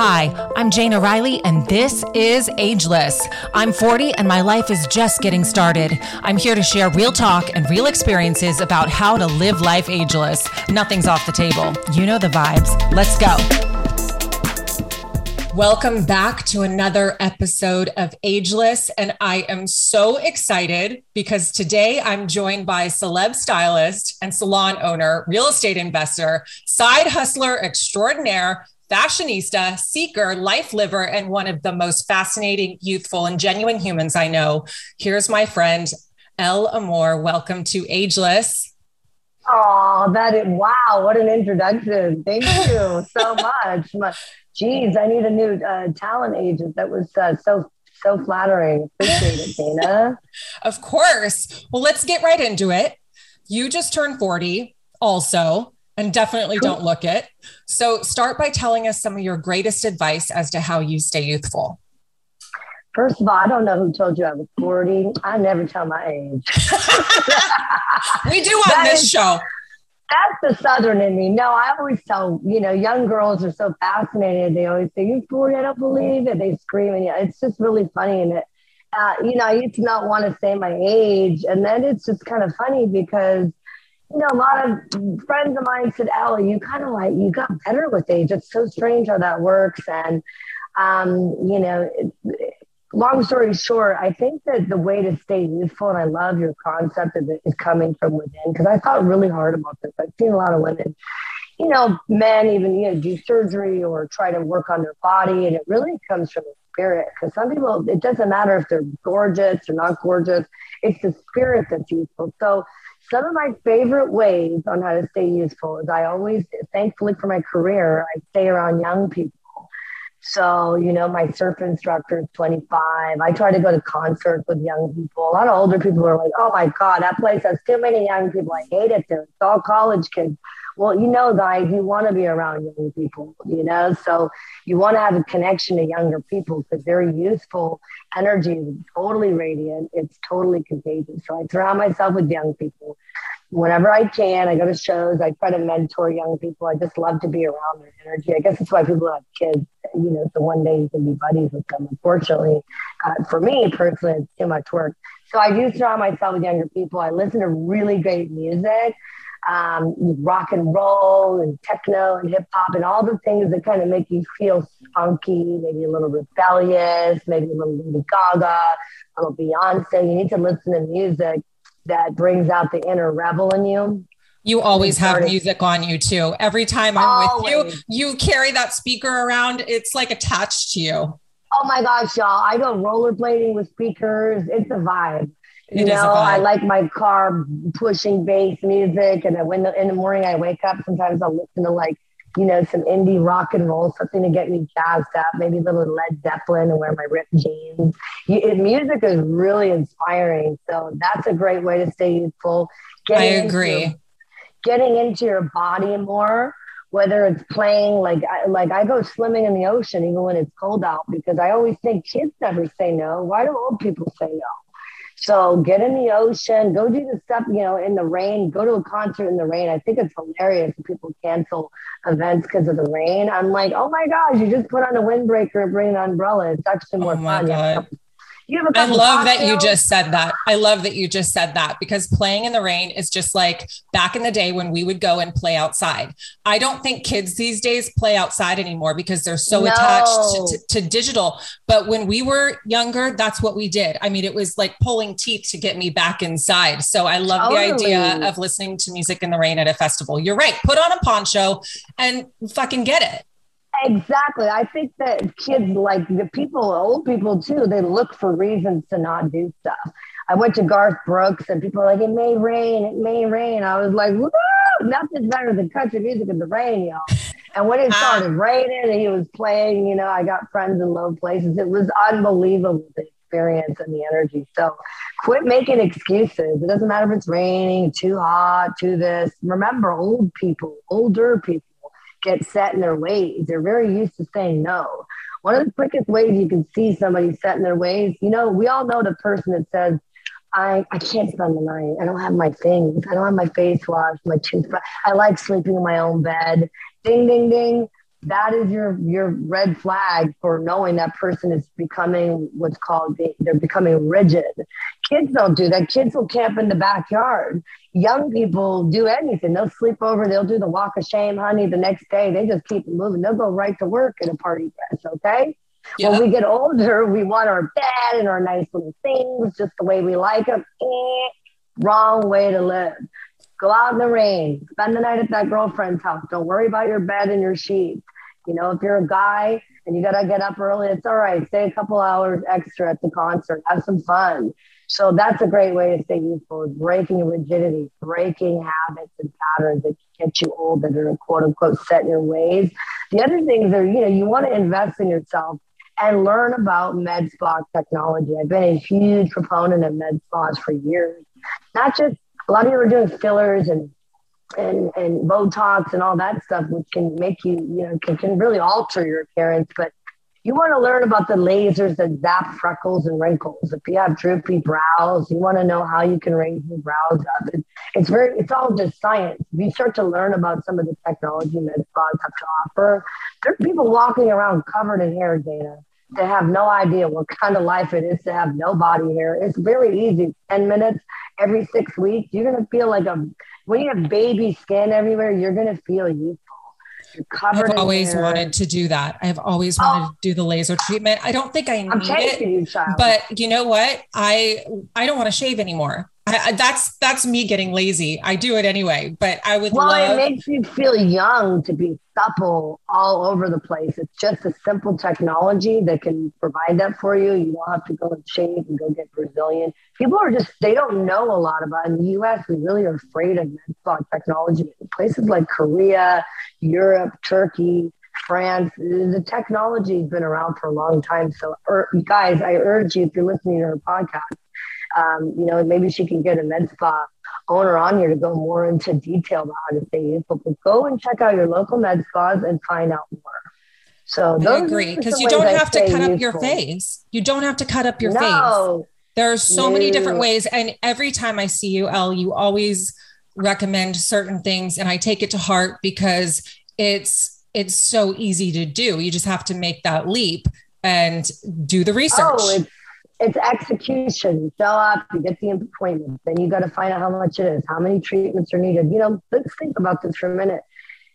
Hi, I'm Jayna Rylee, and this is Ageless. I'm 40, and my life is just getting started. I'm here to share real talk and real experiences about how to live life ageless. Nothing's off the table. You know the vibes. Let's go. Welcome back to another episode of Ageless, and I am so excited because today I'm joined by celeb stylist and salon owner, real estate investor, side hustler extraordinaire, fashionista, seeker, life liver, and one of the most fascinating, youthful, and genuine humans I know. Here's my friend, Elle Amor. Welcome to Ageless. Oh, wow, what an introduction. Thank you so much. Geez, I need a new talent agent. That was so flattering. Appreciate it, Jayna. Of course. Well, let's get right into it. You just turned 40 also. And definitely don't look it. So start by telling us some of your greatest advice as to how you stay youthful. First of all, I don't know who told you I was 40. I never tell my age. We do on this show. That's the Southern in me. No, I always tell, young girls are so fascinated. They always say, you're 40, I don't believe it. They scream. And it's just really funny. And I used to not want to say my age. And then it's just kind of funny because a lot of friends of mine said, Elle, you got better with age. It's so strange how that works. And, long story short, I think that the way to stay youthful, and I love your concept of it, is coming from within, because I thought really hard about this. I've seen a lot of women, men even, do surgery or try to work on their body. And it really comes from the spirit, because some people, it doesn't matter if they're gorgeous or not gorgeous. It's the spirit that's youthful. So some of my favorite ways on how to stay youthful is I always, thankfully for my career, I stay around young people. So, my surf instructor is 25. I try to go to concerts with young people. A lot of older people are like, oh my God, that place has too many young people. I hate it there. It's all college kids. Well, guys, you want to be around young people, so you want to have a connection to younger people because their youthful energy is totally radiant. It's totally contagious. So I surround myself with young people. Whenever I can, I go to shows. I try to mentor young people. I just love to be around their energy. I guess that's why people have kids, so one day you can be buddies with them. Unfortunately, for me personally, it's too much work. So I do surround myself with younger people. I listen to really great music, rock and roll and techno and hip hop and all the things that kind of make you feel funky, maybe a little rebellious, maybe a little Lady Gaga, a little Beyonce. You need to listen to music that brings out the inner rebel in you. You always have music on you too. Every time I'm with you, you carry that speaker around. It's like attached to you. Oh my gosh, y'all. I go rollerblading with speakers. It's a vibe. It is a vibe. I like my car pushing bass music. And in the morning I wake up, sometimes I'll listen to some indie rock and roll, something to get me jazzed up, maybe a little Led Zeppelin and wear my ripped jeans. Music is really inspiring. So that's a great way to stay youthful. Getting into your body more, whether it's playing, I go swimming in the ocean, even when it's cold out, because I always think kids never say no. Why do old people say no? So get in the ocean, go do the stuff, in the rain, go to a concert in the rain. I think it's hilarious when people cancel events because of the rain. I'm like, oh my gosh, you just put on a windbreaker and bring an umbrella. It's actually more fun. I love that you just said that. I love that you just said that, because playing in the rain is just like back in the day when we would go and play outside. I don't think kids these days play outside anymore because they're so attached to digital. But when we were younger, that's what we did. I mean, it was like pulling teeth to get me back inside. So I love the idea of listening to music in the rain at a festival. You're right. Put on a poncho and fucking get it. Exactly. I think that kids, old people too, they look for reasons to not do stuff. I went to Garth Brooks and people were like, it may rain. I was like, woo, nothing's better than country music in the rain, y'all. And when it started raining and he was playing, I got friends in low places. It was unbelievable, the experience and the energy. So quit making excuses. It doesn't matter if it's raining, too hot, too this. Remember, older people. Get set in their ways. They're very used to saying no. One of the quickest ways you can see somebody set in their ways, we all know the person that says, I can't spend the night. I don't have my things. I don't have my face wash, my toothbrush. I like sleeping in my own bed. Ding, ding, ding. that is your red flag for knowing that person is becoming what's called, they're becoming rigid. Kids don't do that. Kids will camp in the backyard. Young people do anything. They'll sleep over. They'll do the walk of shame, honey. The next day, they just keep moving. They'll go right to work in a party dress, okay? Yeah. When we get older, we want our bed and our nice little things, just the way we like them. Wrong way to live. Go out in the rain. Spend the night at that girlfriend's house. Don't worry about your bed and your sheets. You know, if you're a guy and you got to get up early, it's all right. Stay a couple hours extra at the concert. Have some fun. So that's a great way to stay youthful, breaking rigidity, breaking habits and patterns that get you old, that are quote unquote set in your ways. The other things are, you know, you want to invest in yourself and learn about med spa technology. I've been a huge proponent of med spas for years. Not just, a lot of you are doing fillers and Botox and all that stuff, which can make you, you know, can really alter your appearance. But you want to learn about the lasers that zap freckles and wrinkles. If you have droopy brows, you want to know how you can raise your brows up. It's all just science. If you start to learn about some of the technology med spas have to offer, there are people walking around covered in hair, Jayna, that have no idea what kind of life it is to have no body hair. It's very easy. 10 minutes every 6 weeks, you're going to feel like when you have baby skin everywhere, you're going to feel youthful. I've always wanted to do that. I've always wanted to do the laser treatment. I don't think I need it, but you know what? I don't want to shave anymore. That's me getting lazy. I do it anyway, but I would love. It makes you feel young to be supple all over the place. It's just a simple technology that can provide that for you. You don't have to go and shave and go get Brazilian. People are just, they don't know a lot about it. In the U.S., we really are afraid of med spa technology. In places like Korea, Europe, Turkey, France, the technology has been around for a long time. So guys, I urge you, if you're listening to her podcast, you know, maybe she can get a med spa owner on here to go more into detail about how to stay youthful. But go and check out your local med spas and find out more. So I agree, because you don't have to cut up your face. You don't have to cut up your face. There are so many different ways. And every time I see you, Elle, you always recommend certain things, and I take it to heart because it's so easy to do. You just have to make that leap and do the research. It's execution. You show up, you get the appointment, then you got to find out how much it is, how many treatments are needed. You know, let's think about this for a minute.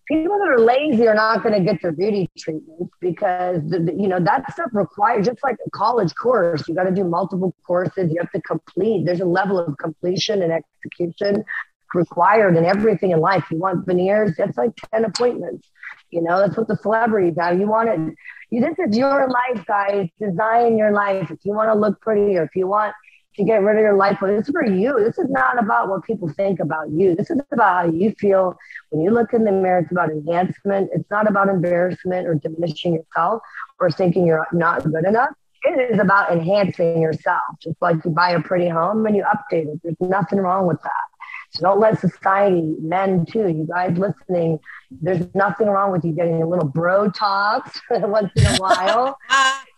People that are lazy are not going to get their beauty treatments because, you know, that stuff requires, just like a college course, you got to do multiple courses. You have to complete. There's a level of completion and execution required in everything in life. You want veneers, that's like 10 appointments. You know, that's what the celebrities have. You want it. This is your life, guys. Design your life. If you want to look prettier, if you want to get rid of your life, well, it's for you. This is not about what people think about you. This is about how you feel when you look in the mirror. It's about enhancement. It's not about embarrassment or diminishing yourself or thinking you're not good enough. It is about enhancing yourself. Just like you buy a pretty home and you update it. There's nothing wrong with that. So don't let society, men too, you guys listening, there's nothing wrong with you getting a little Botox once in a while.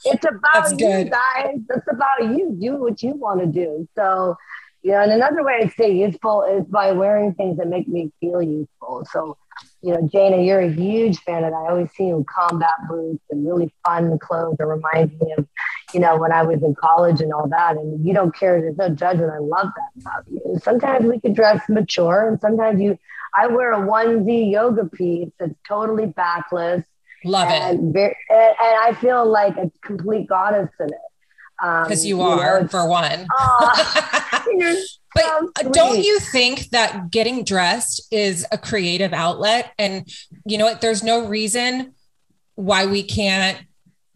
It's about you guys. It's about you. Do what you want to do. So, you know, and another way I stay youthful is by wearing things that make me feel youthful. So, you know, Jayna, you're a huge fan of that. I always see you in combat boots and really fun clothes that remind me of, you know, when I was in college and all that. And you don't care. There's no judgment. I love that about you. Sometimes we can dress mature, and sometimes I wear a onesie yoga piece that's totally backless. Love it. And I feel like a complete goddess in it. Because you are, you know, for one. But don't you think that getting dressed is a creative outlet? And you know what? There's no reason why we can't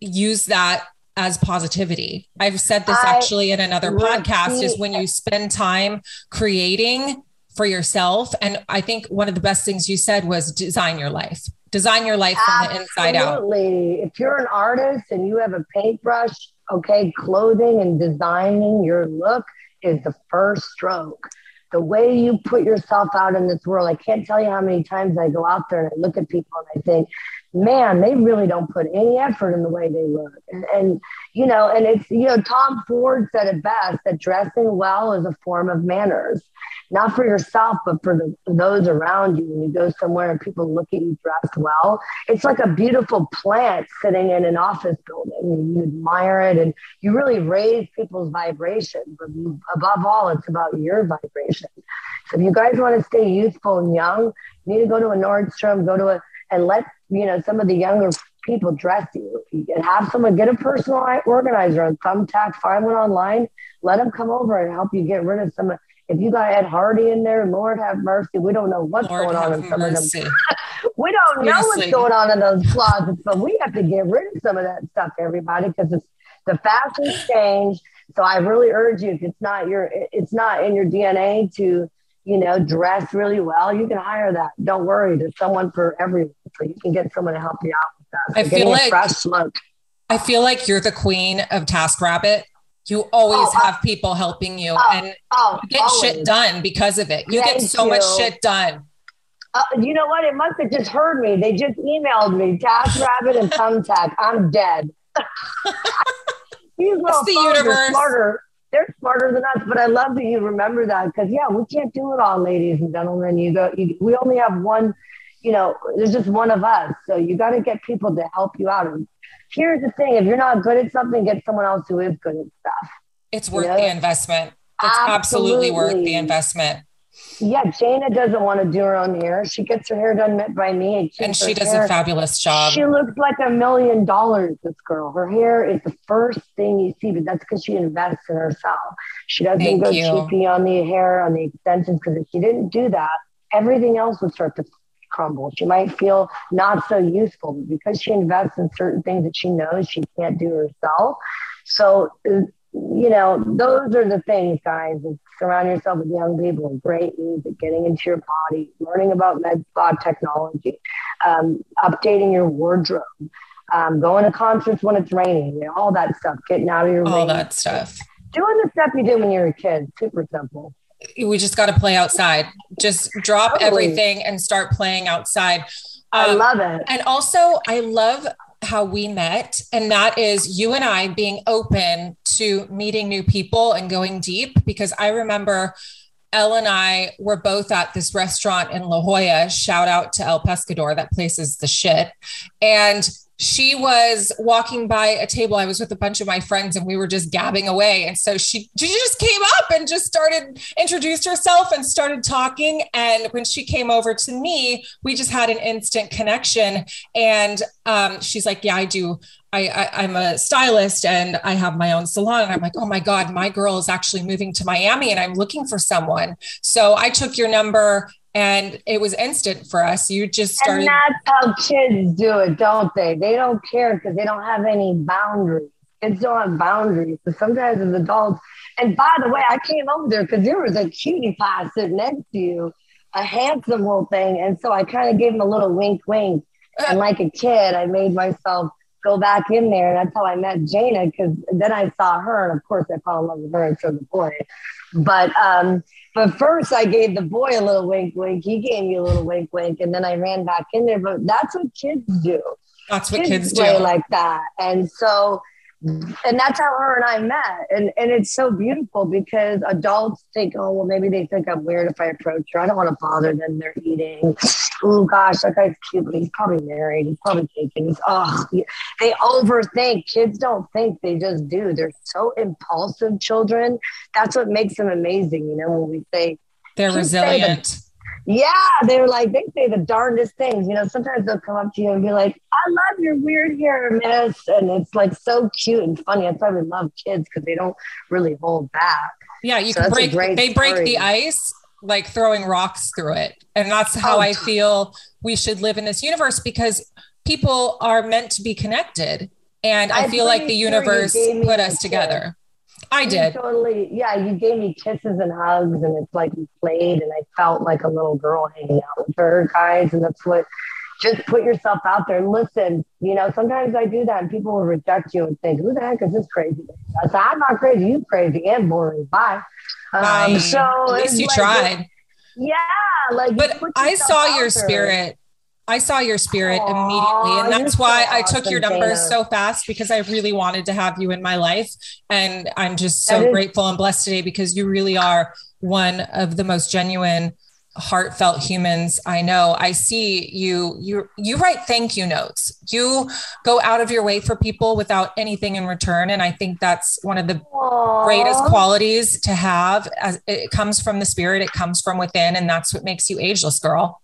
use that as positivity. I've said this actually in another podcast, is when you spend time creating for yourself. And I think one of the best things you said was design your life. Design your life from the inside out. Absolutely. If you're an artist and you have a paintbrush, okay, clothing and designing your look is the first stroke. The way you put yourself out in this world, I can't tell you how many times I go out there and I look at people and I think, man, they really don't put any effort in the way they look. And you know, and it's, you know, Tom Ford said it best, that dressing well is a form of manners. not for yourself, but for those around you. When you go somewhere and people look at you dressed well, it's like a beautiful plant sitting in an office building. You admire it and you really raise people's vibration. But above all, it's about your vibration. So if you guys want to stay youthful and young, you need to go to a Nordstrom, and let, some of the younger people dress you and have someone, get a personal organizer on Thumbtack, find one online, let them come over and help you get rid of some. If you got Ed Hardy in there, Lord have mercy, we don't know what's going on in some of them. We don't know what's going on in those closets, but we have to get rid of some of that stuff, everybody, because it's the fashion's changed. So I really urge you, if it's not in your DNA to, dress really well, you can hire that. Don't worry. There's someone for everyone. So you can get someone to help you out with that. I feel like you're the queen of Task Rabbit. You always have people helping you and get shit done because of it. You get so much shit done. You know what? It must have just heard me. They just emailed me. Task Rabbit and Thumbtack. I'm dead. These little phones are smarter. They're smarter than us, but I love that you remember that because, we can't do it all, ladies and gentlemen. We only have one, there's just one of us. So you got to get people to help you out. And here's the thing. If you're not good at something, get someone else who is good at stuff. It's worth the investment. It's absolutely worth the investment. Yeah. Jayna doesn't want to do her own hair. She gets her hair done by me. And she does a fabulous job. She looks like $1 million, this girl. Her hair is the first thing you see, but that's because she invests in herself. She doesn't go cheapy on the hair, on the extensions, because if she didn't do that, everything else would start to crumble. She might feel not so useful, but because she invests in certain things that she knows she can't do herself. So, those are the things, guys. Surround yourself with young people and great music, getting into your body, learning about med spa technology, updating your wardrobe, going to concerts when it's raining, all that stuff, getting out of your all that stuff. Doing the stuff you did when you were a kid. Super simple. We just got to play outside. Just drop everything and start playing outside. I love it. And also, I love how we met, and that is you and I being open to meeting new people and going deep, because I remember Elle and I were both at this restaurant in La Jolla, shout out to El Pescador, that place is the shit, and she was walking by a table. I was with a bunch of my friends and we were just gabbing away. And so she just came up and just introduced herself and started talking. And when she came over to me, we just had an instant connection. And she's like, yeah, I do. I'm a stylist and I have my own salon. And I'm like, oh my God, my girl is actually moving to Miami and I'm looking for someone. So I took your number and it was instant for us. You just started. And that's how kids do it, don't they? They don't care because they don't have any boundaries. Kids don't have boundaries. So sometimes as adults, and by the way, I came over there because there was a cutie pie sitting next to you, a handsome little thing. And so I kind of gave him a little wink, wink. And like a kid, I made myself go back in there. And that's how I met Jayna, because then I saw her. And of course, I fell in love with her and so the boy. But first I gave the boy a little wink, wink. He gave me a little wink, wink. And then I ran back in there. But that's what kids do. That's what kids do. Play like that. And so, and that's how her and I met. And it's so beautiful because adults think, oh, well, maybe they think I'm weird if I approach her. I don't want to bother them. They're eating. Oh, gosh, that guy's cute, but he's probably married. He's probably taken. They overthink. Kids don't think. They just do. They're so impulsive, children. That's what makes them amazing. When we say they're resilient. They're like, they say the darndest things. Sometimes they'll come up to you and be like, I love your weird hair, miss. And it's like so cute and funny. I probably love kids because they don't really hold back. Yeah, they break the ice like throwing rocks through it. And that's how I feel we should live in this universe, because people are meant to be connected. And I feel like the universe put us together. I did. Totally. Yeah. You gave me kisses and hugs and it's like we played and I felt like a little girl hanging out with her, guys. And that's what, just put yourself out there and listen. Sometimes I do that and people will reject you and think, who the heck is this crazy? I said, I'm not crazy. You crazy and boring. Bye. So at least you tried. Yeah. But I saw your spirit. I saw your spirit immediately. And that's why I took your numbers so fast, because I really wanted to have you in my life. And I'm just so grateful and blessed today because you really are one of the most genuine, heartfelt humans I know. I see you write thank you notes. You go out of your way for people without anything in return. And I think that's one of the greatest qualities to have. As it comes from the spirit, it comes from within. And that's what makes you ageless, girl.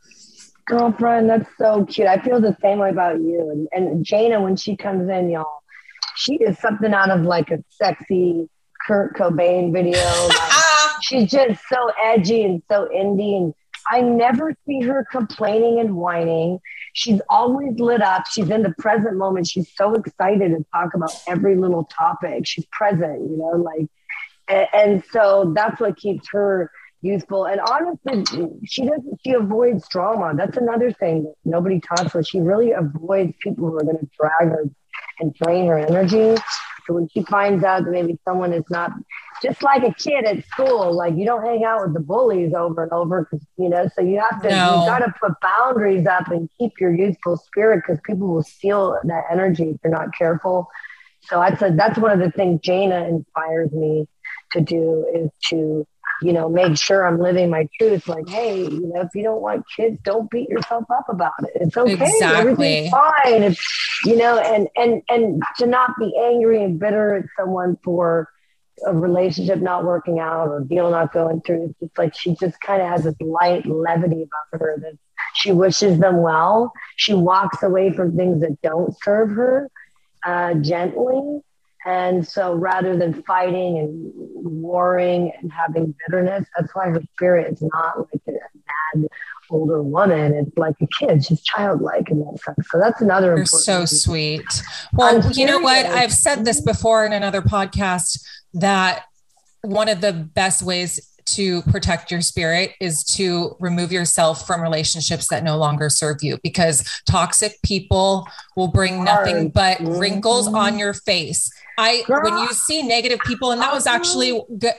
Girlfriend, that's so cute. I feel the same way about you. And Jayna, when she comes in, y'all, she is something out of like a sexy Kurt Cobain video. Like, she's just so edgy and so indie. And I never see her complaining and whining. She's always lit up. She's in the present moment. She's so excited to talk about every little topic. She's present, you know, like, and so that's what keeps her youthful. And honestly, she avoids drama. That's another thing that nobody talks about. She really avoids people who are going to drag her and drain her energy. So when she finds out that maybe someone is not, just like a kid at school, like you don't hang out with the bullies over and over, cause, you know, so you have to, you got to put boundaries up and keep your youthful spirit, because people will steal that energy if you're not careful. So I said, that's one of the things Jayna inspires me to do, is to, you know, make sure I'm living my truth. Like, hey, you know, if you don't want kids, don't beat yourself up about it. It's okay. Exactly. Everything's fine. It's, you know, and to not be angry and bitter at someone for a relationship not working out or a deal not going through. It's just like, she just kind of has this light levity about her that she wishes them well. She walks away from things that don't serve her gently. And so rather than fighting and warring and having bitterness, that's why her spirit is not like a mad older woman. It's like a kid. She's childlike in that sense. So that's another important thing. You're so sweet. Well, you know what? I've said this before in another podcast, that one of the best ways to protect your spirit is to remove yourself from relationships that no longer serve you, because toxic people will bring nothing but wrinkles on your face. When you see negative people, and that was actually good,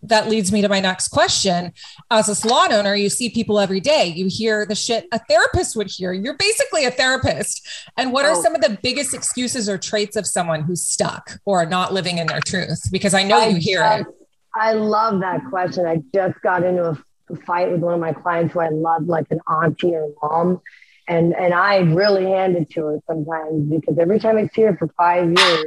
that leads me to my next question. As a salon owner, you see people every day. You hear the shit a therapist would hear. You're basically a therapist. And what are some of the biggest excuses or traits of someone who's stuck or not living in their truth? Because I know you hear it. I love that question. I just got into a fight with one of my clients who I love, like an auntie or mom. And I really hand it to her sometimes, because every time I see her for 5 years,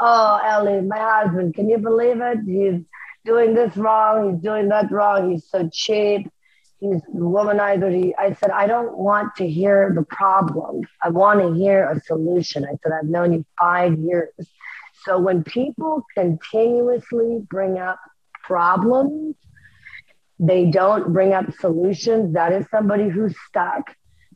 oh, Ellie, my husband, can you believe it? He's doing this wrong. He's doing that wrong. He's so cheap. He's a womanizer. I said, I don't want to hear the problem. I want to hear a solution. I said, I've known you 5 years. So when people continuously bring up problems, they don't bring up solutions. That is somebody who's stuck.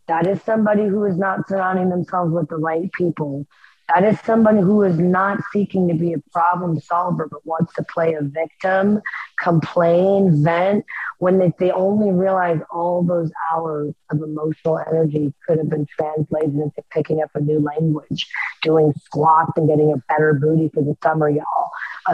That is somebody who is not surrounding themselves with the right people. That is somebody who is not seeking to be a problem solver, but wants to play a victim, complain, vent, when they only realize all those hours of emotional energy could have been translated into picking up a new language, doing squats and getting a better booty for the summer, y'all.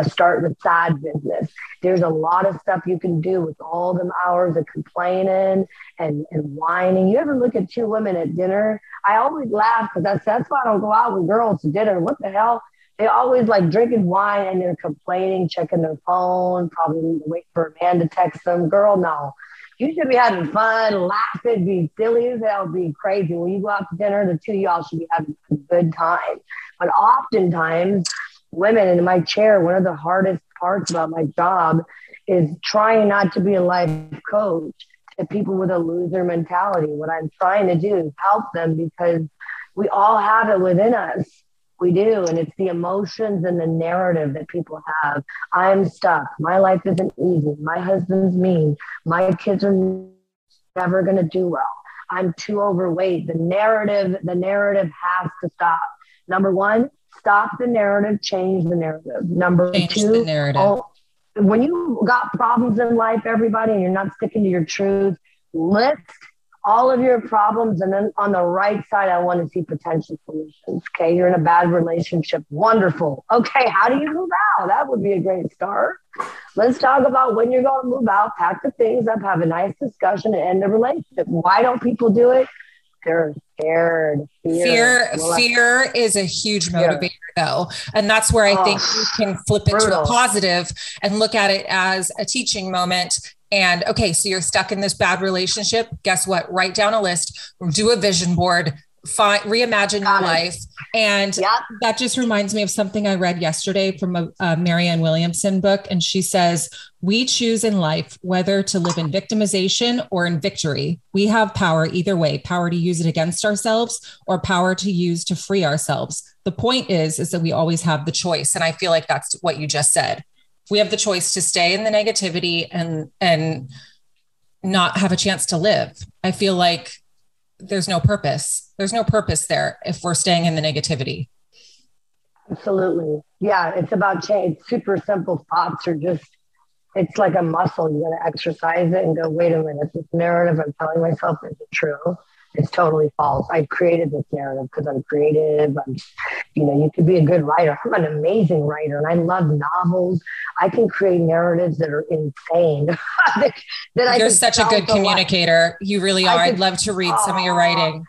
Start with side business. There's a lot of stuff you can do with all them hours of complaining and whining. You ever look at two women at dinner? I always laugh, because that's why I don't go out with girls to dinner. What the hell? They always like drinking wine and they're complaining, checking their phone, probably need to wait for a man to text them. Girl, no. You should be having fun, laughing, be silly as hell, be crazy. When you go out to dinner, the two of y'all should be having a good time. But oftentimes, women in my chair, one of the hardest parts about my job is trying not to be a life coach to people with a loser mentality. What I'm trying to do is help them, because we all have it within us. We do. And it's the emotions and the narrative that people have. I'm stuck. My life isn't easy. My husband's mean. My kids are never going to do well. I'm too overweight. The narrative has to stop. Number one, stop the narrative, change the narrative. Number two, when you got problems in life, everybody, and you're not sticking to your truth, list all of your problems. And then on the right side, I want to see potential solutions. Okay. You're in a bad relationship. Wonderful. Okay. How do you move out? That would be a great start. Let's talk about when you're going to move out, pack the things up, have a nice discussion, and end the relationship. Why don't people do it? They're scared. Fear is a huge motivator, though. And that's where I think you can flip it to a positive and look at it as a teaching moment And okay, so you're stuck in this bad relationship. Guess what? Write down a list, do a vision board, reimagine your life. And that just reminds me of something I read yesterday from a Marianne Williamson book. And she says, we choose in life whether to live in victimization or in victory. We have power either way, power to use it against ourselves or power to use to free ourselves. The point is that we always have the choice. And I feel like that's what you just said. We have the choice to stay in the negativity and not have a chance to live. I feel like there's no purpose. There's no purpose there if we're staying in the negativity. Absolutely. Yeah. It's about change. Super simple thoughts are just, it's like a muscle. You got to exercise it and go, wait a minute, this narrative I'm telling myself isn't true. It's totally false. I've created this narrative because I'm creative. You could be a good writer. I'm an amazing writer and I love novels. I can create narratives that are insane. You're such a good communicator. You really are. I'd love to read some of your writing.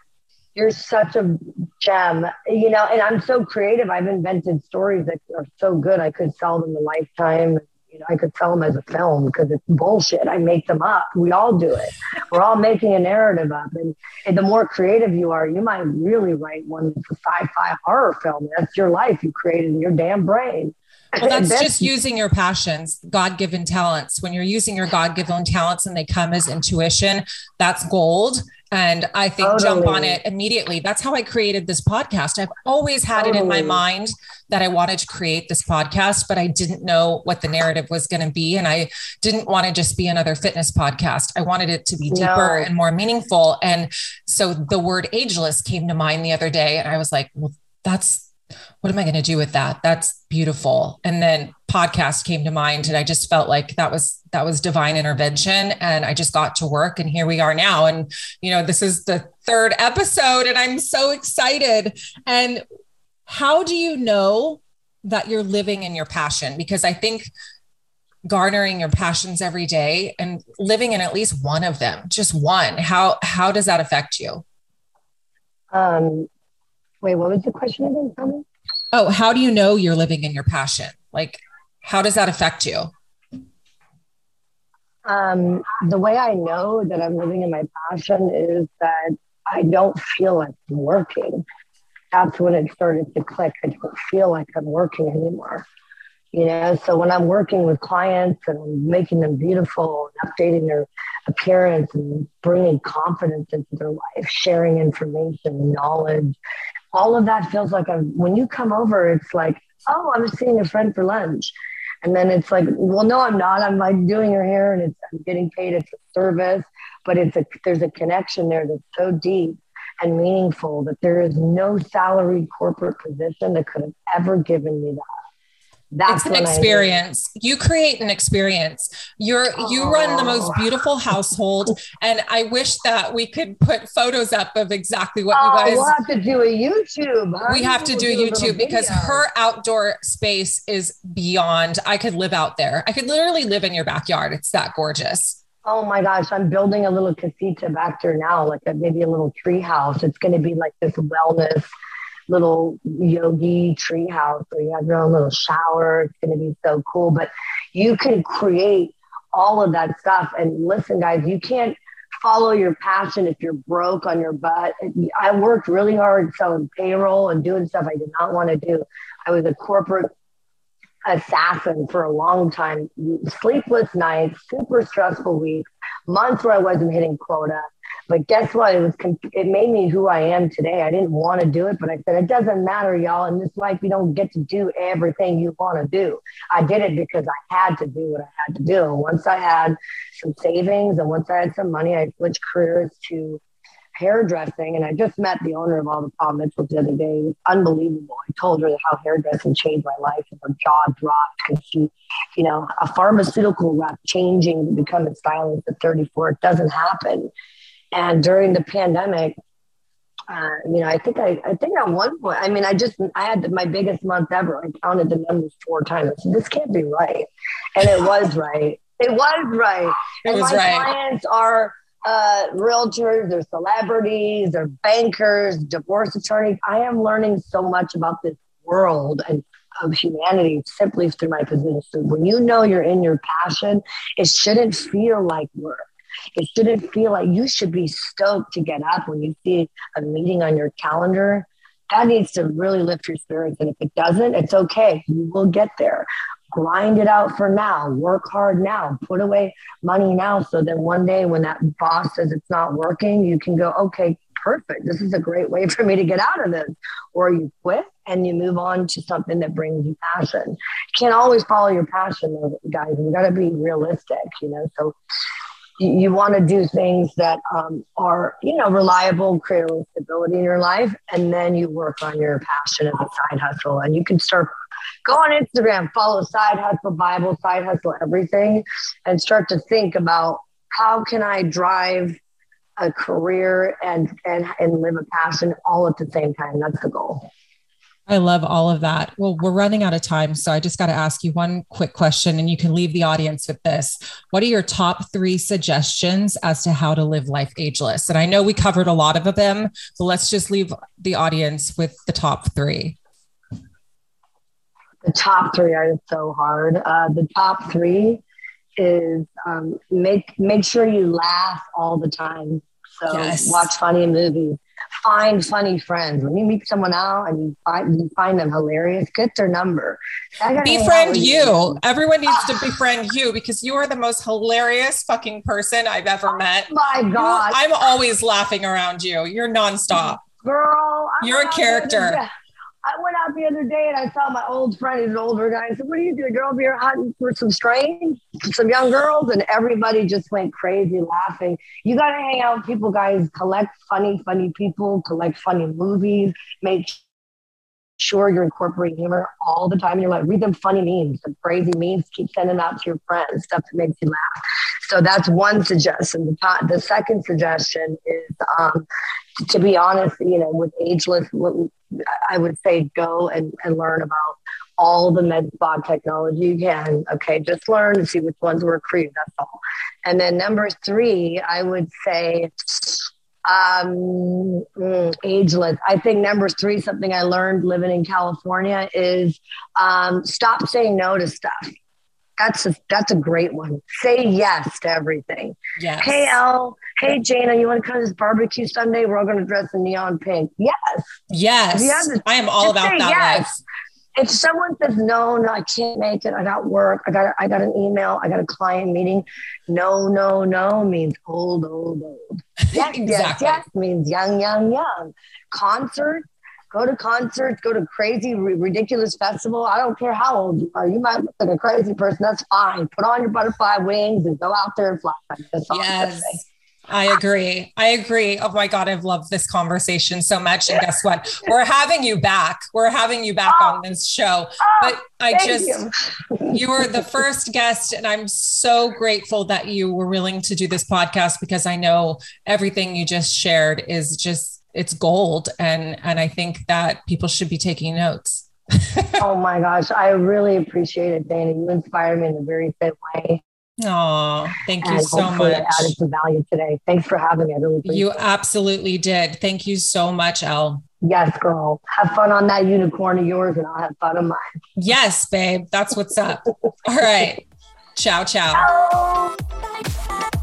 You're such a gem, and I'm so creative. I've invented stories that are so good. I could sell them a lifetime. I could sell them as a film because it's bullshit. I make them up. We all do it. We're all making a narrative up. And the more creative you are, you might really write one that's a sci-fi horror film. That's your life. You created in your damn brain. Well, that's just using your passions, God-given talents. When you're using your God-given talents and they come as intuition, that's gold. And I think jump on it immediately. That's how I created this podcast. I've always had it in my mind that I wanted to create this podcast, but I didn't know what the narrative was going to be. And I didn't want to just be another fitness podcast. I wanted it to be deeper and more meaningful. And so the word ageless came to mind the other day. And I was like, well, what am I going to do with that? That's beautiful. And then podcast came to mind. And I just felt like that was divine intervention. And I just got to work and here we are now. And, this is the third episode and I'm so excited. And how do you know that you're living in your passion? Because I think garnering your passions every day and living in at least one of them, just one, how does that affect you? Wait, what was the question again? Tell me. Oh, how do you know you're living in your passion? Like, how does that affect you? The way I know that I'm living in my passion is that I don't feel like I'm working. That's when it started to click. I don't feel like I'm working anymore. So when I'm working with clients and I'm making them beautiful and updating their appearance and bringing confidence into their life, sharing information, knowledge, all of that feels like when you come over, it's like, oh, I'm seeing a friend for lunch. And then it's like, well, no, I'm not. I'm like doing her hair and I'm getting paid. It's a service, but there's a connection there that's so deep and meaningful that there is no salaried corporate position that could have ever given me that. That's an experience. You create an experience. You run the most beautiful household. And I wish that we could put photos up of exactly what you guys. We'll have to do a YouTube. We have to do YouTube because her outdoor space is beyond. I could live out there. I could literally live in your backyard. It's that gorgeous. Oh my gosh. I'm building a little casita back there now, like maybe a little tree house. It's going to be like this wellness little yogi tree house where you have your own little shower. It's going to be so cool, but you can create all of that stuff. And listen, guys, you can't follow your passion if you're broke on your butt. I worked really hard selling payroll and doing stuff I did not want to do. I was a corporate assassin for a long time, sleepless nights, super stressful weeks, months where I wasn't hitting quota. But guess what? It made me who I am today. I didn't want to do it, but I said, it doesn't matter, y'all. In this life, you don't get to do everything you want to do. I did it because I had to do what I had to do. And once I had some savings and once I had some money, I switched careers to hairdressing. And I just met the owner of all the Paul Mitchell the other day. It was unbelievable. I told her how hairdressing changed my life and her jaw dropped because she, a pharmaceutical rep changing to become a stylist at 34, it doesn't happen. And during the pandemic, I think at one point, I had my biggest month ever. I counted the numbers 4 times. I said, this can't be right. And it was right. It was right. And my clients are realtors, they're celebrities, they're bankers, divorce attorneys. I am learning so much about this world and of humanity simply through my position. So when you know you're in your passion, it shouldn't feel like work. It shouldn't feel like you should be stoked to get up when you see a meeting on your calendar. That needs to really lift your spirits. And if it doesn't, it's okay. You will get there. Grind it out for now. Work hard now. Put away money now. So then one day when that boss says it's not working, you can go, okay, perfect. This is a great way for me to get out of this. Or you quit and you move on to something that brings you passion. You can't always follow your passion, guys. You got to be realistic, you know? So you want to do things that are, reliable, create a little stability in your life. And then you work on your passion as a side hustle. And you can start, go on Instagram, follow Side Hustle Bible, Side Hustle Everything, and start to think about how can I drive a career and live a passion all at the same time. That's the goal. I love all of that. Well, we're running out of time, so I just got to ask you one quick question, and you can leave the audience with this. What are your top 3 suggestions as to how to live life ageless? And I know we covered a lot of them, but let's just leave the audience with the top 3. The top 3 are so hard. The top 3 is make sure you laugh all the time. So yes. Watch funny movies. Find funny friends. When you meet someone out and you find them hilarious, get their number. Befriend you. Everyone needs to befriend you because you are the most hilarious fucking person I've ever met. My God. I'm always laughing around you. You're nonstop. Girl. You're a character. I went out the other day and I saw my old friend, he's an older guy. I said, what are you doing, girl? Be here hunting for some young girls. And everybody just went crazy laughing. You got to hang out with people, guys. Collect funny people, collect funny movies, make sure you're incorporating humor all the time in your life. Read them funny memes, some crazy memes. Keep sending out to your friends, stuff that makes you laugh. So that's one suggestion. The second suggestion is, to be honest, with ageless, I would say go and learn about all the med spa technology you can. Okay, just learn to see which ones work for you. That's all. And then number 3, I would say ageless. I think number 3, something I learned living in California is stop saying no to stuff. That's a great one. Say yes to everything. Yes. Hey, Elle. Hey, Jayna, you want to come to this barbecue Sunday? We're all going to dress in neon pink. Yes. Yes. I am all about that life. If someone says, no, I can't make it. I got work. I got an email. I got a client meeting. No means old. Yes, exactly. Yes means young. Concerts. Go to concerts, go to crazy, ridiculous festival. I don't care how old you are. You might look like a crazy person. That's fine. Put on your butterfly wings and go out there and fly. That's all. Yes, I agree. Oh my God, I've loved this conversation so much. And guess what? We're having you back. We're having you back on this show. But you were the first guest, and I'm so grateful that you were willing to do this podcast because I know everything you just shared is just, it's gold. And I think that people should be taking notes. Oh my gosh. I really appreciate it, Jayna. You inspired me in a very good way. Oh, thank you so much. I added some value today. Thanks for having me. I really appreciate it. You absolutely did. Thank you so much, Elle. Yes, girl. Have fun on that unicorn of yours and I'll have fun on mine. Yes, babe. That's what's up. All right. Ciao.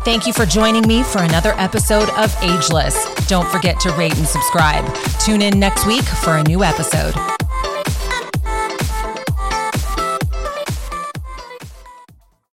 Thank you for joining me for another episode of Ageless. Don't forget to rate and subscribe. Tune in next week for a new episode.